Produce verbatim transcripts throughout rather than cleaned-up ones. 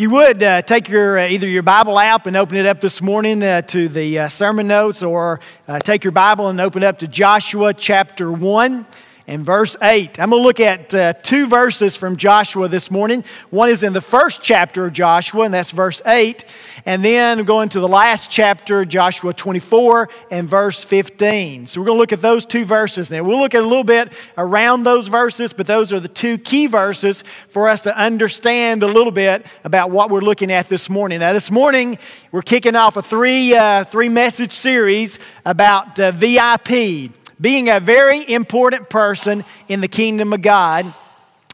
If you would, uh, take your uh, either your Bible app and open it up this morning uh, to the uh, sermon notes, or uh, take your Bible and open it up to Joshua chapter one and verse eight. I'm going to look at uh, two verses from Joshua this morning. One is in the first chapter of Joshua, and that's verse eight. And then going to the last chapter, Joshua twenty-four and verse fifteen. So we're going to look at those two verses now. We'll look at a little bit around those verses, but those are the two key verses for us to understand a little bit about what we're looking at this morning. Now this morning, we're kicking off a three, uh, three message series about uh, V I P, being a very important person in the kingdom of God.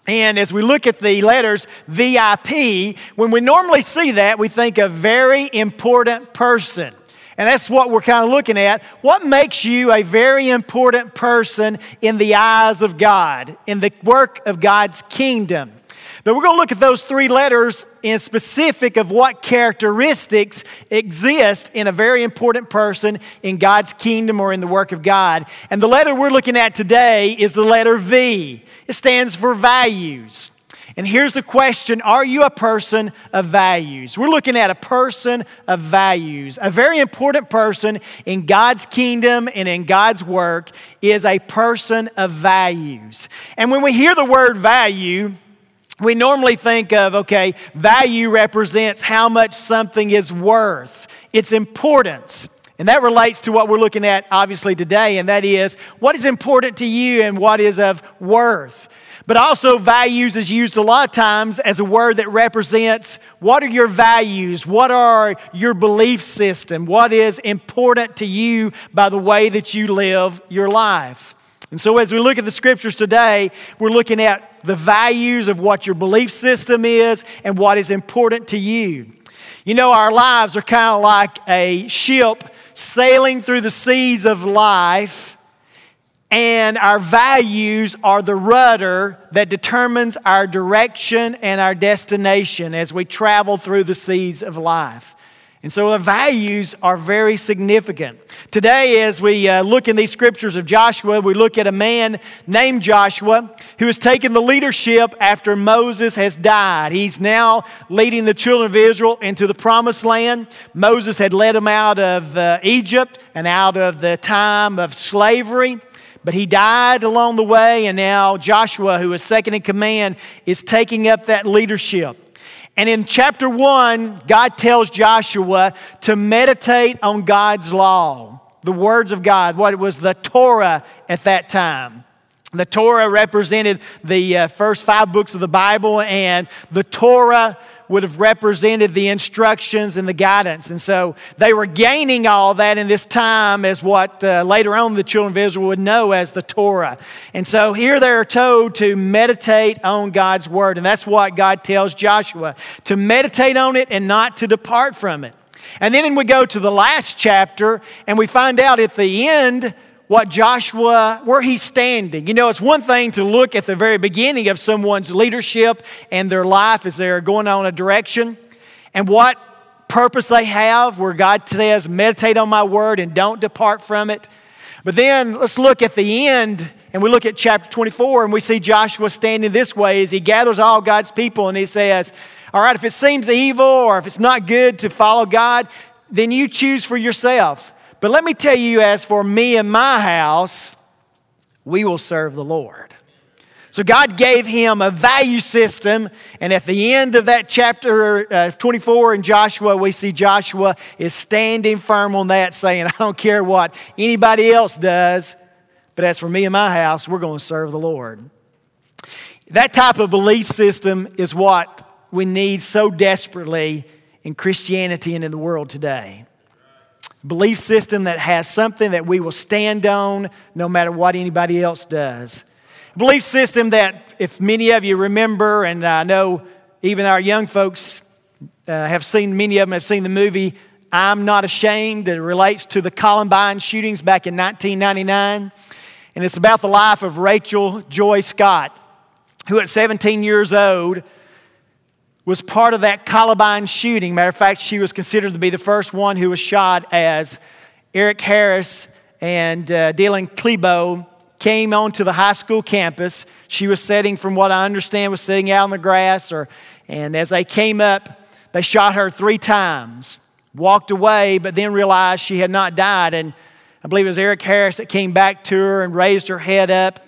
And as we look at the letters V I P, when we normally see that, we think a very important person. And that's what we're kind of looking at. What makes you a very important person in the eyes of God, in the work of God's kingdom? But we're going to look at those three letters in specific of what characteristics exist in a very important person in God's kingdom or in the work of God. And the letter we're looking at today is the letter V. It stands for values. And here's the question: are you a person of values? We're looking at a person of values. A very important person in God's kingdom and in God's work is a person of values. And when we hear the word value, we normally think of, okay, value represents how much something is worth, its importance. And that relates to what we're looking at, obviously, today, and that is what is important to you and what is of worth. But also, values is used a lot of times as a word that represents what are your values, what are your belief system, what is important to you by the way that you live your life. And so as we look at the scriptures today, we're looking at the values of what your belief system is and what is important to you. You know, our lives are kind of like a ship sailing through the seas of life, and our values are the rudder that determines our direction and our destination as we travel through the seas of life. And so the values are very significant. Today, as we uh, look in these scriptures of Joshua, we look at a man named Joshua who has taken the leadership after Moses has died. He's now leading the children of Israel into the promised land. Moses had led them out of uh, Egypt and out of the time of slavery. But he died along the way, and now Joshua, who is second in command, is taking up that leadership. And in chapter one, God tells Joshua to meditate on God's law, the words of God, what it was, the Torah at that time. The Torah represented the uh, first five books of the Bible, and the Torah would have represented the instructions and the guidance. And so they were gaining all that in this time as what uh, later on the children of Israel would know as the Torah. And so here they are told to meditate on God's word. And that's what God tells Joshua, to meditate on it and not to depart from it. And then we go to the last chapter and we find out at the end what Joshua, where he's standing. You know, it's one thing to look at the very beginning of someone's leadership and their life as they're going on a direction and what purpose they have, where God says, meditate on my word and don't depart from it. But then let's look at the end, and we look at chapter twenty-four, and we see Joshua standing this way as he gathers all God's people, and he says, all right, if it seems evil or if it's not good to follow God, then you choose for yourself. But let me tell you, as for me and my house, we will serve the Lord. So God gave him a value system. And at the end of that chapter uh, twenty-four in Joshua, we see Joshua is standing firm on that, saying, I don't care what anybody else does, but as for me and my house, we're going to serve the Lord. That type of belief system is what we need so desperately in Christianity and in the world today. Belief system that has something that we will stand on no matter what anybody else does. Belief system that, if many of you remember, and I know even our young folks uh, have seen, many of them have seen the movie I'm Not Ashamed. It relates to the Columbine shootings back in nineteen ninety-nine. And it's about the life of Rachel Joy Scott, who at seventeen years old was part of that Columbine shooting. Matter of fact, she was considered to be the first one who was shot as Eric Harris and uh, Dylan Klebo came onto the high school campus. She was sitting, from what I understand, was sitting out on the grass, or and as they came up, They shot her three times, walked away, but then realized she had not died. And I believe it was Eric Harris that came back to her and raised her head up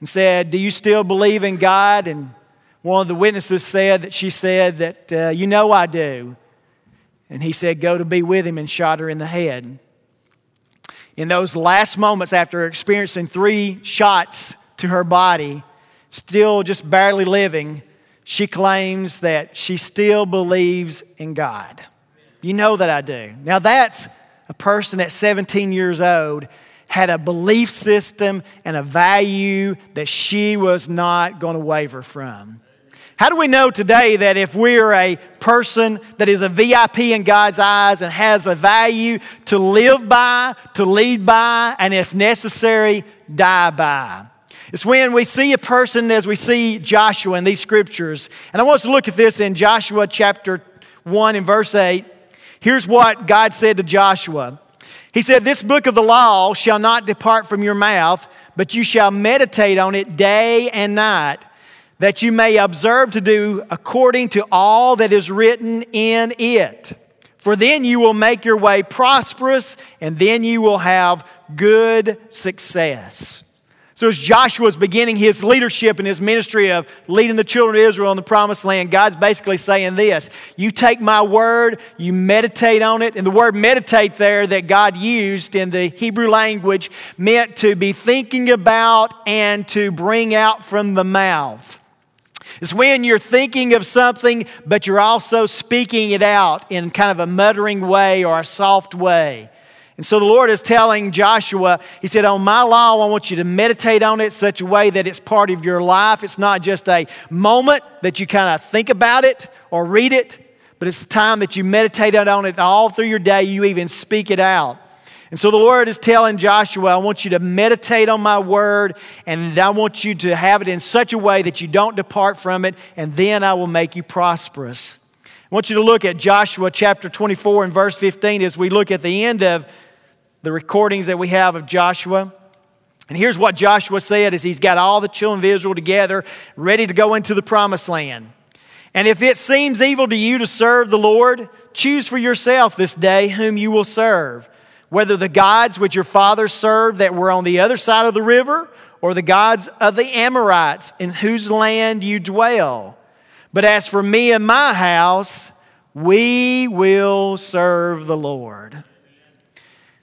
and said, "Do you still believe in God?" And one of the witnesses said that she said that, uh, "You know I do." And he said, "Go to be with him," and shot her in the head. In those last moments after experiencing three shots to her body, still just barely living, she claims that she still believes in God. "You know that I do." Now that's a person at seventeen years old had a belief system and a value that she was not going to waver from. How do we know today that if we're a person that is a V I P in God's eyes and has a value to live by, to lead by, and if necessary, die by? It's when we see a person as we see Joshua in these scriptures. And I want us to look at this in Joshua chapter one and verse eight. Here's what God said to Joshua. He said, "This book of the law shall not depart from your mouth, but you shall meditate on it day and night, that you may observe to do according to all that is written in it. For then you will make your way prosperous, and then you will have good success." So as Joshua's beginning his leadership and his ministry of leading the children of Israel in the promised land, God's basically saying this: you take my word, you meditate on it. And the word meditate there that God used in the Hebrew language meant to be thinking about and to bring out from the mouth. It's when you're thinking of something, but you're also speaking it out in kind of a muttering way or a soft way. And so the Lord is telling Joshua, he said, on my law, I want you to meditate on it in such a way that it's part of your life. It's not just a moment that you kind of think about it or read it, but it's time that you meditate on it all through your day. You even speak it out. And so the Lord is telling Joshua, I want you to meditate on my word, and I want you to have it in such a way that you don't depart from it, and then I will make you prosperous. I want you to look at Joshua chapter twenty-four and verse fifteen as we look at the end of the recordings that we have of Joshua. And here's what Joshua said as he's got all the children of Israel together, ready to go into the promised land. "And if it seems evil to you to serve the Lord, choose for yourself this day whom you will serve, whether the gods which your fathers served that were on the other side of the river, or the gods of the Amorites in whose land you dwell. But as for me and my house, we will serve the Lord."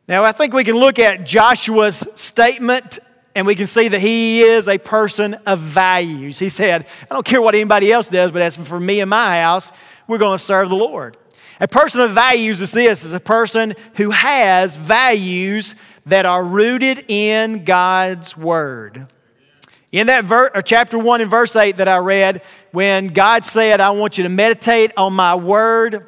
Now, I think we can look at Joshua's statement and we can see that he is a person of values. He said, I don't care what anybody else does, but as for me and my house, we're going to serve the Lord. A person of values is this, is a person who has values that are rooted in God's word. In that ver- or chapter one and verse eight that I read, when God said, I want you to meditate on my word,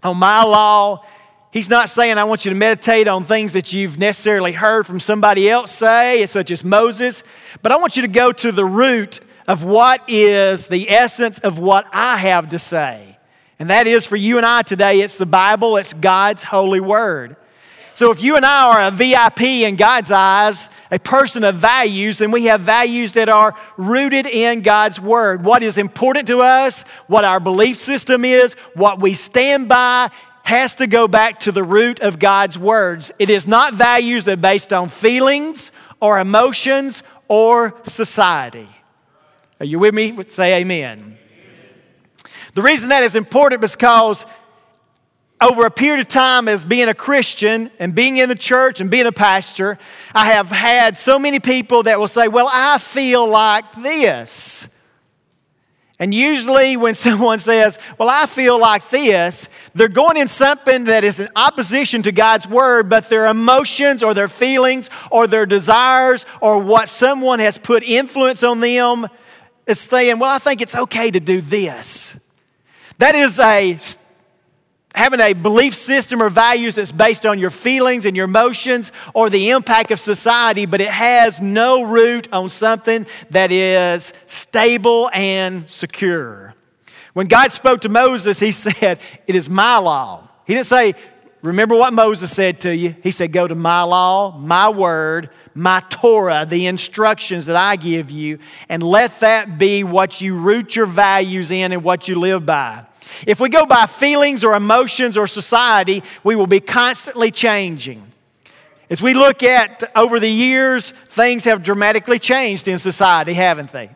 on my law, he's not saying I want you to meditate on things that you've necessarily heard from somebody else say, such as Moses, but I want you to go to the root of what is the essence of what I have to say. And that is for you and I today, it's the Bible, it's God's holy word. So if you and I are a V I P in God's eyes, a person of values, then we have values that are rooted in God's word. What is important to us, what our belief system is, what we stand by has to go back to the root of God's words. It is not values that are based on feelings or emotions or society. Are you with me? Say amen. Amen. The reason that is important is because over a period of time as being a Christian and being in the church and being a pastor, I have had so many people that will say, well, I feel like this. And usually when someone says, well, I feel like this, they're going in something that is in opposition to God's word, but their emotions or their feelings or their desires or what someone has put influence on them is saying, well, I think it's okay to do this. That is a having a belief system or values that's based on your feelings and your emotions or the impact of society, but it has no root on something that is stable and secure. When God spoke to Moses, he said, it is my law. He didn't say, remember what Moses said to you. He said, go to my law, my word, my Torah, the instructions that I give you, and let that be what you root your values in and what you live by. If we go by feelings or emotions or society, we will be constantly changing. As we look at over the years, things have dramatically changed in society, haven't they?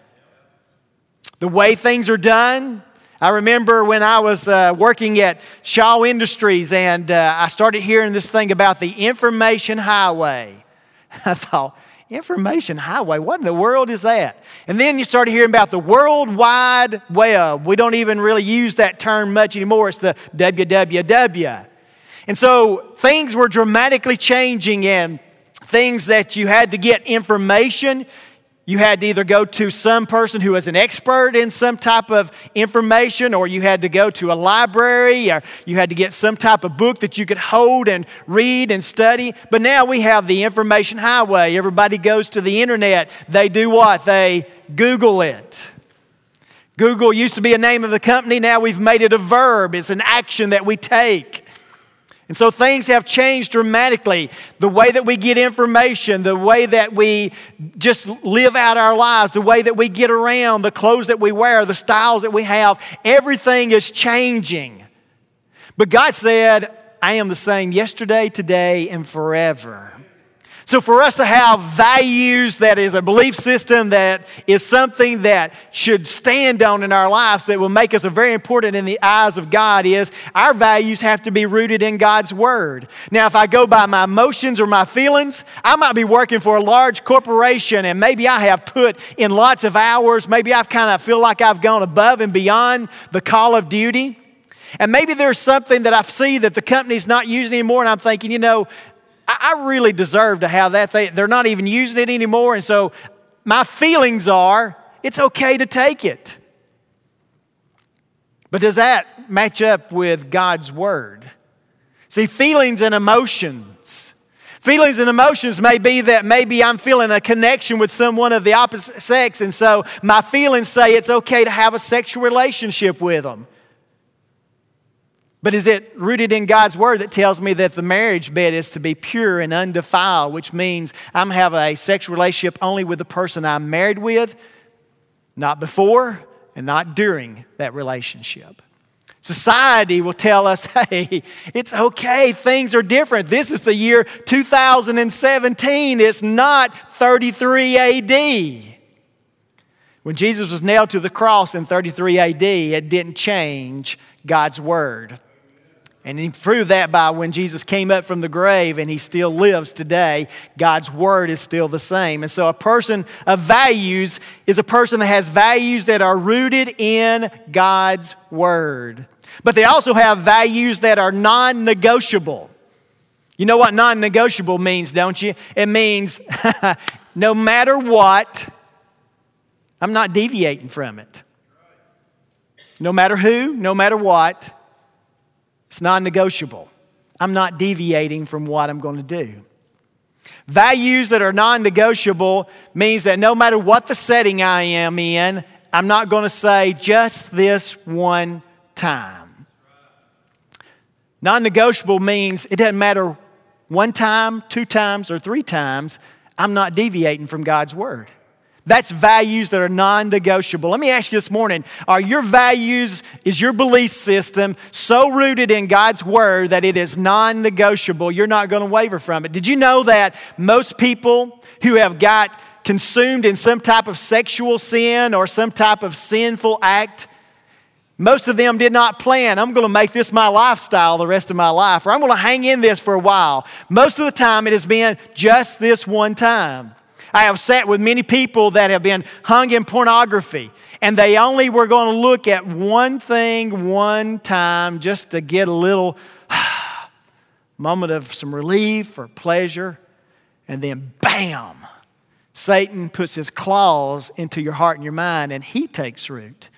The way things are done. I remember when I was uh, working at Shaw Industries and uh, I started hearing this thing about the information highway. I thought, information highway, what in the world is that? And then you started hearing about the World Wide Web. We don't even really use that term much anymore. It's the W W W. And so things were dramatically changing, and things that you had to get information, you had to either go to some person who was an expert in some type of information, or you had to go to a library, or you had to get some type of book that you could hold and read and study. But now we have the information highway. Everybody goes to the internet. They do what? They Google it. Google used to be a name of the company. Now we've made it a verb. It's an action that we take. And so things have changed dramatically. The way that we get information, the way that we just live out our lives, the way that we get around, the clothes that we wear, the styles that we have, everything is changing. But God said, I am the same yesterday, today, and forever. So for us to have values that is a belief system, that is something that should stand on in our lives, that will make us very important in the eyes of God, is our values have to be rooted in God's Word. Now, if I go by my emotions or my feelings, I might be working for a large corporation, and maybe I have put in lots of hours. Maybe I've kind of feel like I've gone above and beyond the call of duty. And maybe there's something that I see that the company's not using anymore, and I'm thinking, you know, I really deserve to have that. They, they're not even using it anymore. And so my feelings are, it's okay to take it. But does that match up with God's Word? See, feelings and emotions. Feelings and emotions may be that maybe I'm feeling a connection with someone of the opposite sex. And so my feelings say it's okay to have a sexual relationship with them. But is it rooted in God's Word that tells me that the marriage bed is to be pure and undefiled, which means I'm have a sexual relationship only with the person I'm married with, not before and not during that relationship? Society will tell us, hey, it's okay, things are different. This is the year two thousand seventeen, it's not thirty-three A D. When Jesus was nailed to the cross in thirty-three A D, it didn't change God's Word. And he proved that by when Jesus came up from the grave and he still lives today, God's Word is still the same. And so a person of values is a person that has values that are rooted in God's Word. But they also have values that are non-negotiable. You know what non-negotiable means, don't you? It means no matter what, I'm not deviating from it. No matter who, no matter what, it's non-negotiable. I'm not deviating from what I'm going to do. Values that are non-negotiable means that no matter what the setting I am in, I'm not going to say just this one time. Non-negotiable means it doesn't matter one time, two times, or three times. I'm not deviating from God's Word. That's values that are non-negotiable. Let me ask you this morning, are your values, is your belief system so rooted in God's Word that it is non-negotiable? You're not going to waver from it. Did you know that most people who have got consumed in some type of sexual sin or some type of sinful act, most of them did not plan, I'm going to make this my lifestyle the rest of my life, or I'm going to hang in this for a while. Most of the time it has been just this one time. I have sat with many people that have been hung in pornography, and they only were going to look at one thing one time just to get a little moment of some relief or pleasure, and then bam, Satan puts his claws into your heart and your mind, and he takes root.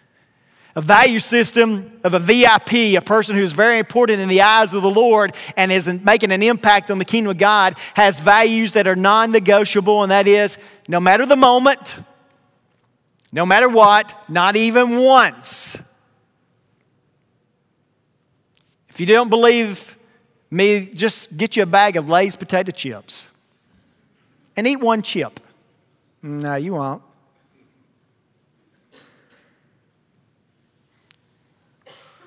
A value system of a V I P, a person who's very important in the eyes of the Lord and is making an impact on the kingdom of God, has values that are non-negotiable, and that is no matter the moment, no matter what, not even once. If you don't believe me, just get you a bag of Lay's potato chips and eat one chip. No, you won't.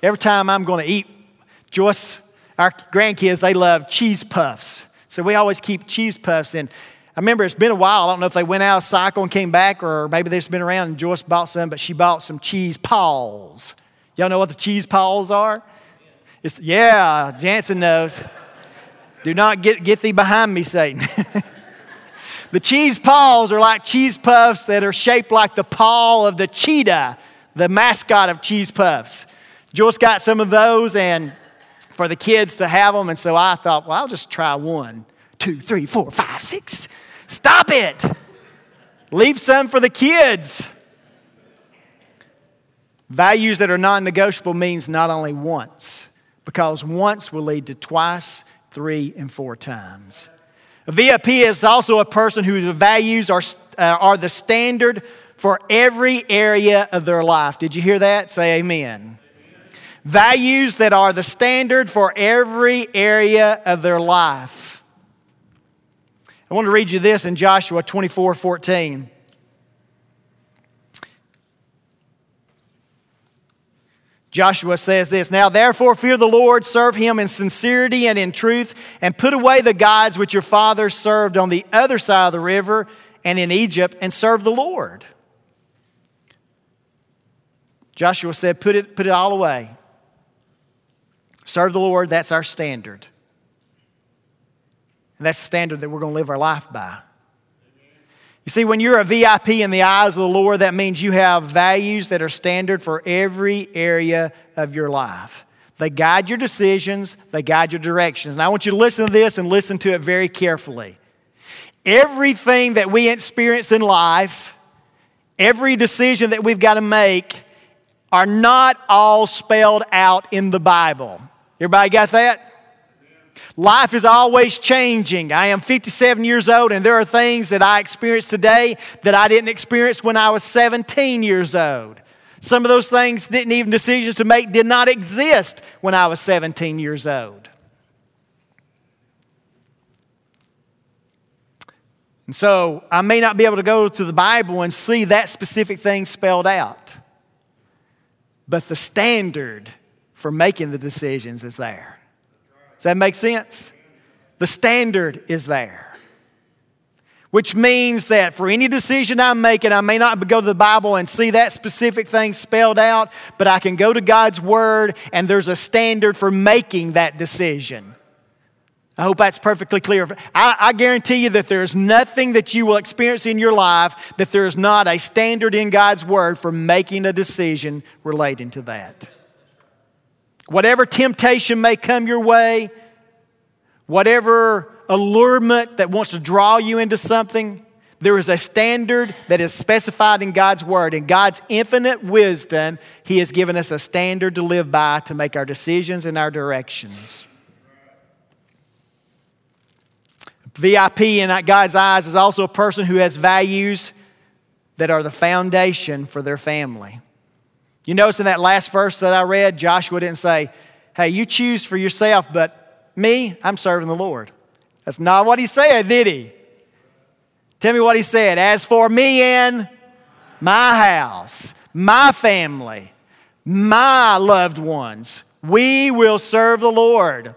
Every time I'm going to eat, Joyce, our grandkids, they love cheese puffs. So we always keep cheese puffs. And I remember it's been a while. I don't know if they went out of cycle and came back, or maybe they've been around and Joyce bought some, but she bought some cheese paws. Y'all know what the cheese paws are? It's, yeah, Jansen knows. Do not get, get thee behind me, Satan. The cheese paws are like cheese puffs that are shaped like the paw of the cheetah, the mascot of cheese puffs. Joyce got some of those and for the kids to have them. And so I thought, well, I'll just try one, two, three, four, five, six. Stop it. Leave some for the kids. Values that are non-negotiable means not only once, because once will lead to twice, three, and four times. A V I P is also a person whose values are, uh, are the standard for every area of their life. Did you hear that? Say amen. Amen. Values that are the standard for every area of their life. I want to read you this in Joshua twenty-four fourteen. Joshua says this, "Now therefore fear the Lord, serve him in sincerity and in truth, and put away the gods which your fathers served on the other side of the river and in Egypt, and serve the Lord." Joshua said, put it, put it all away. Serve the Lord, that's our standard. And that's the standard that we're going to live our life by. You see, when you're a V I P in the eyes of the Lord, that means you have values that are standard for every area of your life. They guide your decisions, they guide your directions. And I want you to listen to this and listen to it very carefully. Everything that we experience in life, every decision that we've got to make, are not all spelled out in the Bible. Everybody got that? Life is always changing. I am fifty-seven years old, and there are things that I experience today that I didn't experience when I was seventeen years old. Some of those things didn't even decisions to make did not exist when I was seventeen years old. And so I may not be able to go to the Bible and see that specific thing spelled out. But the standard for making the decisions is there. Does that make sense? The standard is there. Which means that for any decision I'm making, I may not go to the Bible and see that specific thing spelled out, but I can go to God's Word and there's a standard for making that decision. I hope that's perfectly clear. I, I guarantee you that there's nothing that you will experience in your life that there is not a standard in God's Word for making a decision relating to that. Whatever temptation may come your way, whatever allurement that wants to draw you into something, there is a standard that is specified in God's Word. In God's infinite wisdom, He has given us a standard to live by to make our decisions and our directions. V I P in God's eyes is also a person who has values that are the foundation for their family. You notice in that last verse that I read, Joshua didn't say, hey, you choose for yourself, but me, I'm serving the Lord. That's not what he said, did he? Tell me what he said. As for me and my house, my family, my loved ones, we will serve the Lord.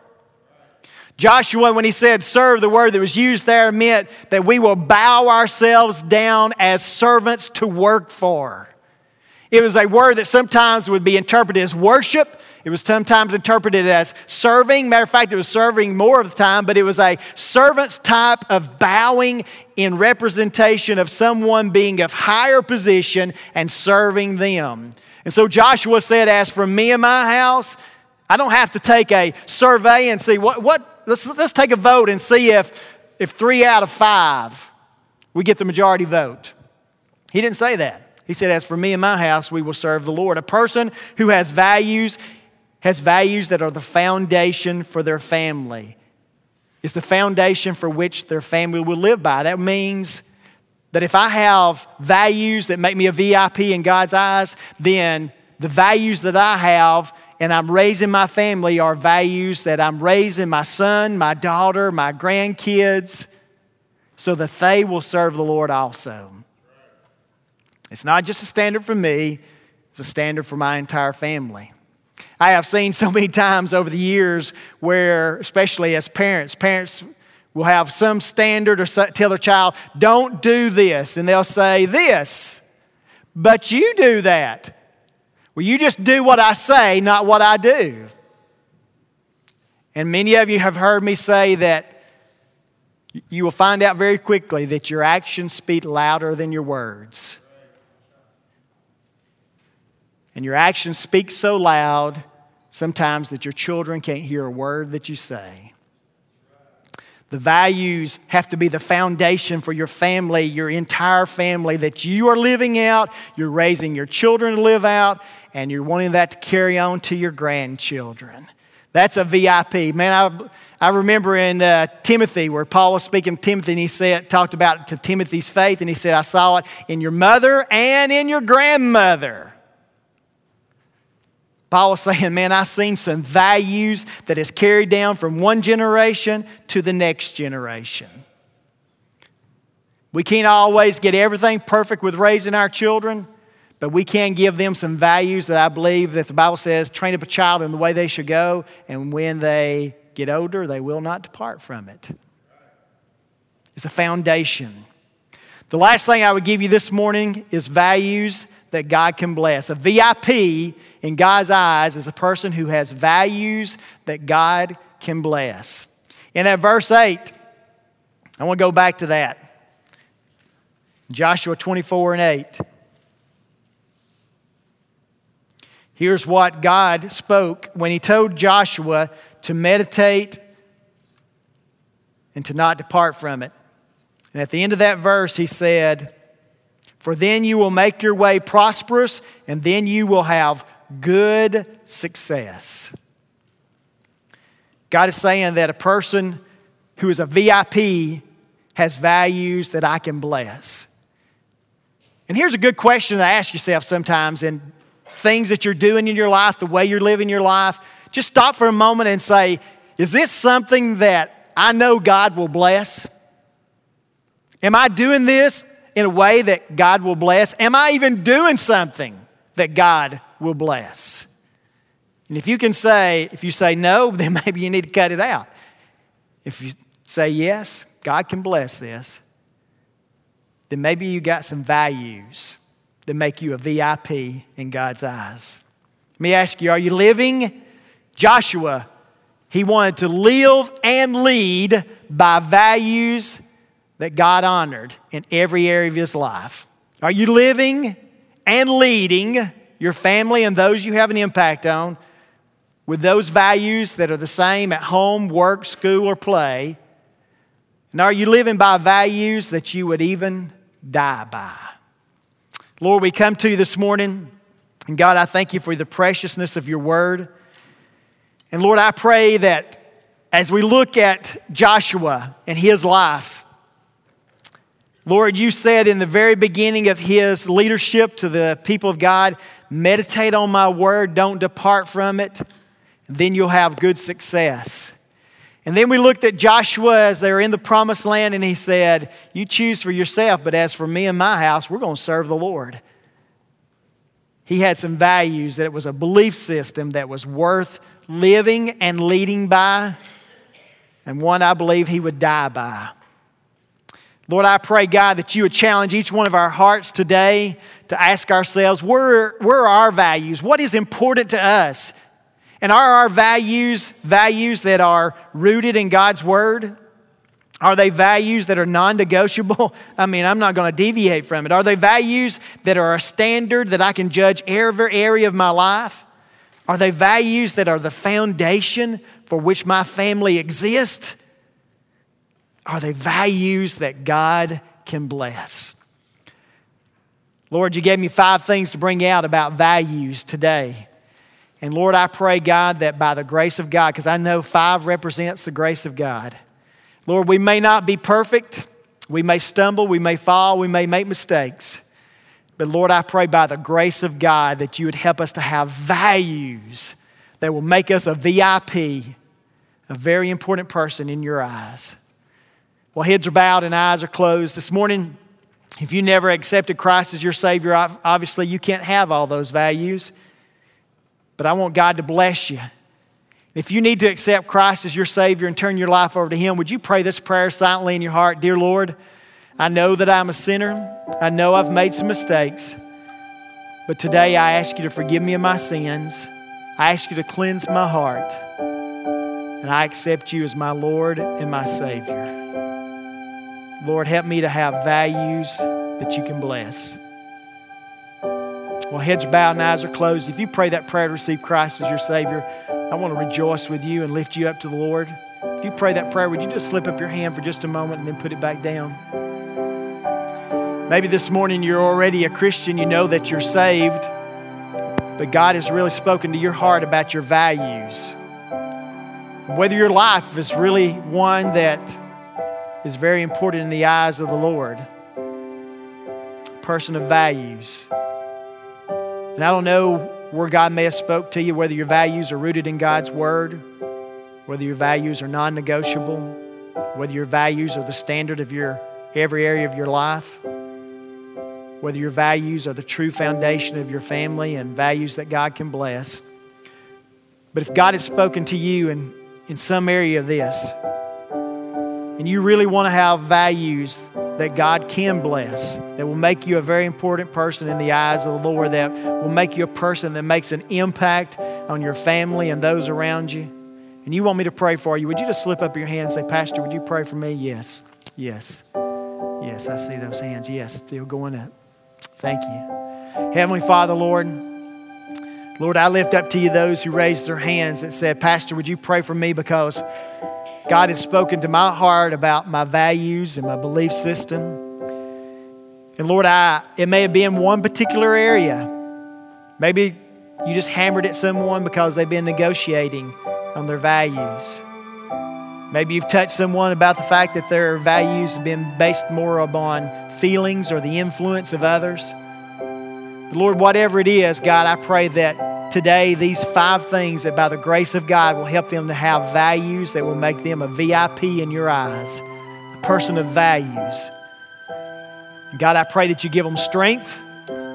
Joshua, when he said serve, the word that was used there meant that we will bow ourselves down as servants to work for. It was a word that sometimes would be interpreted as worship. It was sometimes interpreted as serving. Matter of fact, it was serving more of the time, but it was a servant's type of bowing in representation of someone being of higher position and serving them. And so Joshua said, as for me and my house, I don't have to take a survey and see what, what let's, let's take a vote and see if, if three out of five, we get the majority vote. He didn't say that. He said, as for me and my house, we will serve the Lord. A person who has values, has values that are the foundation for their family. It's the foundation for which their family will live by. That means that if I have values that make me a V I P in God's eyes, then the values that I have and I'm raising my family are values that I'm raising my son, my daughter, my grandkids, so that they will serve the Lord also. It's not just a standard for me, it's a standard for my entire family. I have seen so many times over the years where, especially as parents, parents will have some standard or tell their child, don't do this. And they'll say this, but you do that. Well, you just do what I say, not what I do. And many of you have heard me say that you will find out very quickly that your actions speak louder than your words. And your actions speak so loud sometimes that your children can't hear a word that you say. The values have to be the foundation for your family, your entire family that you are living out, you're raising your children to live out, and you're wanting that to carry on to your grandchildren. That's a V I P. Man, I, I remember in uh, Timothy where Paul was speaking to Timothy and he said, talked about to Timothy's faith and he said, I saw it in your mother and in your grandmother. Paul was saying, man, I've seen some values that is carried down from one generation to the next generation. We can't always get everything perfect with raising our children, but we can give them some values that I believe that the Bible says, train up a child in the way they should go, and when they get older, they will not depart from it. It's a foundation. The last thing I would give you this morning is values that God can bless. A V I P in God's eyes is a person who has values that God can bless. And at verse eight, I want to go back to that. Joshua twenty-four and eight. Here's what God spoke when he told Joshua to meditate and to not depart from it. And at the end of that verse, he said, for then you will make your way prosperous, and then you will have good success. God is saying that a person who is a V I P has values that I can bless. And here's a good question to ask yourself sometimes in things that you're doing in your life, the way you're living your life. Just stop for a moment and say, is this something that I know God will bless? Am I doing this in a way that God will bless? Am I even doing something that God will bless? And if you can say, if you say no, then maybe you need to cut it out. If you say yes, God can bless this, then maybe you got some values that make you a V I P in God's eyes. Let me ask you, are you living? Joshua, he wanted to live and lead by values that God honored in every area of his life. Are you living and leading your family and those you have an impact on with those values that are the same at home, work, school, or play? And are you living by values that you would even die by? Lord, we come to you this morning, and God, I thank you for the preciousness of your word. And Lord, I pray that as we look at Joshua and his life, Lord, you said in the very beginning of his leadership to the people of God, meditate on my word, don't depart from it, and then you'll have good success. And then we looked at Joshua as they were in the promised land, and he said, you choose for yourself, but as for me and my house, we're going to serve the Lord. He had some values that it was a belief system that was worth living and leading by, and one I believe he would die by. Lord, I pray, God, that you would challenge each one of our hearts today to ask ourselves, where, where are our values? What is important to us? And are our values values that are rooted in God's word? Are they values that are non-negotiable? I mean, I'm not going to deviate from it. Are they values that are a standard that I can judge every area of my life? Are they values that are the foundation for which my family exists? Are they values that God can bless? Lord, you gave me five things to bring out about values today. And Lord, I pray, God, that by the grace of God, because I know five represents the grace of God. Lord, we may not be perfect. We may stumble. We may fall. We may make mistakes. But Lord, I pray by the grace of God that you would help us to have values that will make us a V I P, a very important person in your eyes. Well, heads are bowed and eyes are closed. This morning, if you never accepted Christ as your Savior, obviously you can't have all those values. But I want God to bless you. If you need to accept Christ as your Savior and turn your life over to Him, would you pray this prayer silently in your heart? Dear Lord, I know that I'm a sinner. I know I've made some mistakes. But today I ask you to forgive me of my sins. I ask you to cleanse my heart. And I accept you as my Lord and my Savior. Lord, help me to have values that you can bless. Well, heads are bowed and eyes are closed. If you pray that prayer to receive Christ as your Savior, I want to rejoice with you and lift you up to the Lord. If you pray that prayer, would you just slip up your hand for just a moment and then put it back down? Maybe this morning you're already a Christian. You know that you're saved, but God has really spoken to your heart about your values. Whether your life is really one that is very important in the eyes of the Lord. A person of values. And I don't know where God may have spoke to you, whether your values are rooted in God's word, whether your values are non-negotiable, whether your values are the standard of your every area of your life, whether your values are the true foundation of your family and values that God can bless. But if God has spoken to you in, in some area of this, and you really want to have values that God can bless, that will make you a very important person in the eyes of the Lord, that will make you a person that makes an impact on your family and those around you, and you want me to pray for you, would you just slip up your hand and say, Pastor, would you pray for me? Yes, yes, yes, I see those hands. Yes, still going up. Thank you. Heavenly Father, Lord, Lord, I lift up to you those who raised their hands that said, Pastor, would you pray for me because God has spoken to my heart about my values and my belief system. And Lord, I it may have been one particular area. Maybe you just hammered at someone because they've been negotiating on their values. Maybe you've touched someone about the fact that their values have been based more upon feelings or the influence of others. But Lord, whatever it is, God, I pray that today, these five things that by the grace of God will help them to have values that will make them a V I P in your eyes, a person of values. God, I pray that you give them strength.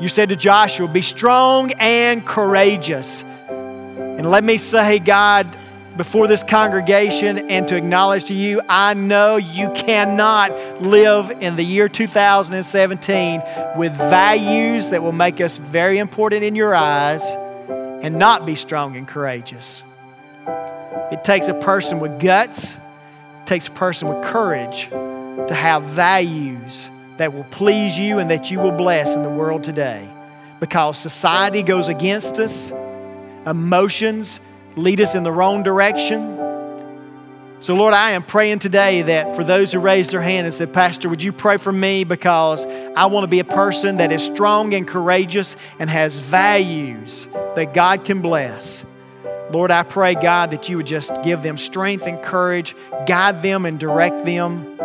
You said to Joshua, be strong and courageous. And let me say, God, before this congregation and to acknowledge to you, I know you cannot live in the year two thousand seventeen with values that will make us very important in your eyes and not be strong and courageous. It takes a person with guts, it takes a person with courage to have values that will please you and that you will bless in the world today. Because society goes against us, emotions lead us in the wrong direction. So Lord, I am praying today that for those who raised their hand and said, Pastor, would you pray for me because I want to be a person that is strong and courageous and has values that God can bless. Lord, I pray, God, that you would just give them strength and courage, guide them and direct them.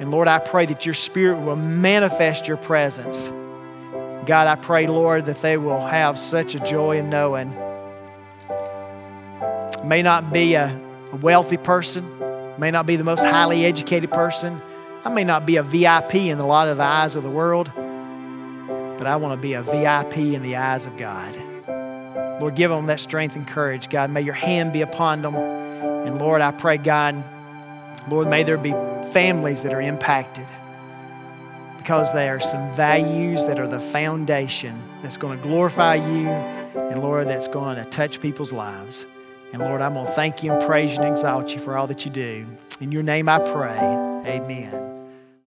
And Lord, I pray that your Spirit will manifest your presence. God, I pray, Lord, that they will have such a joy in knowing. It may not be a a wealthy person, may not be the most highly educated person. I may not be a V I P in a lot of the eyes of the world, but I want to be a V I P in the eyes of God. Lord, give them that strength and courage, God. May your hand be upon them. And Lord, I pray, God, Lord, may there be families that are impacted because there are some values that are the foundation that's going to glorify you and, Lord, that's going to touch people's lives. And Lord, I'm going to thank you and praise you and exalt you for all that you do. In your name I pray. Amen.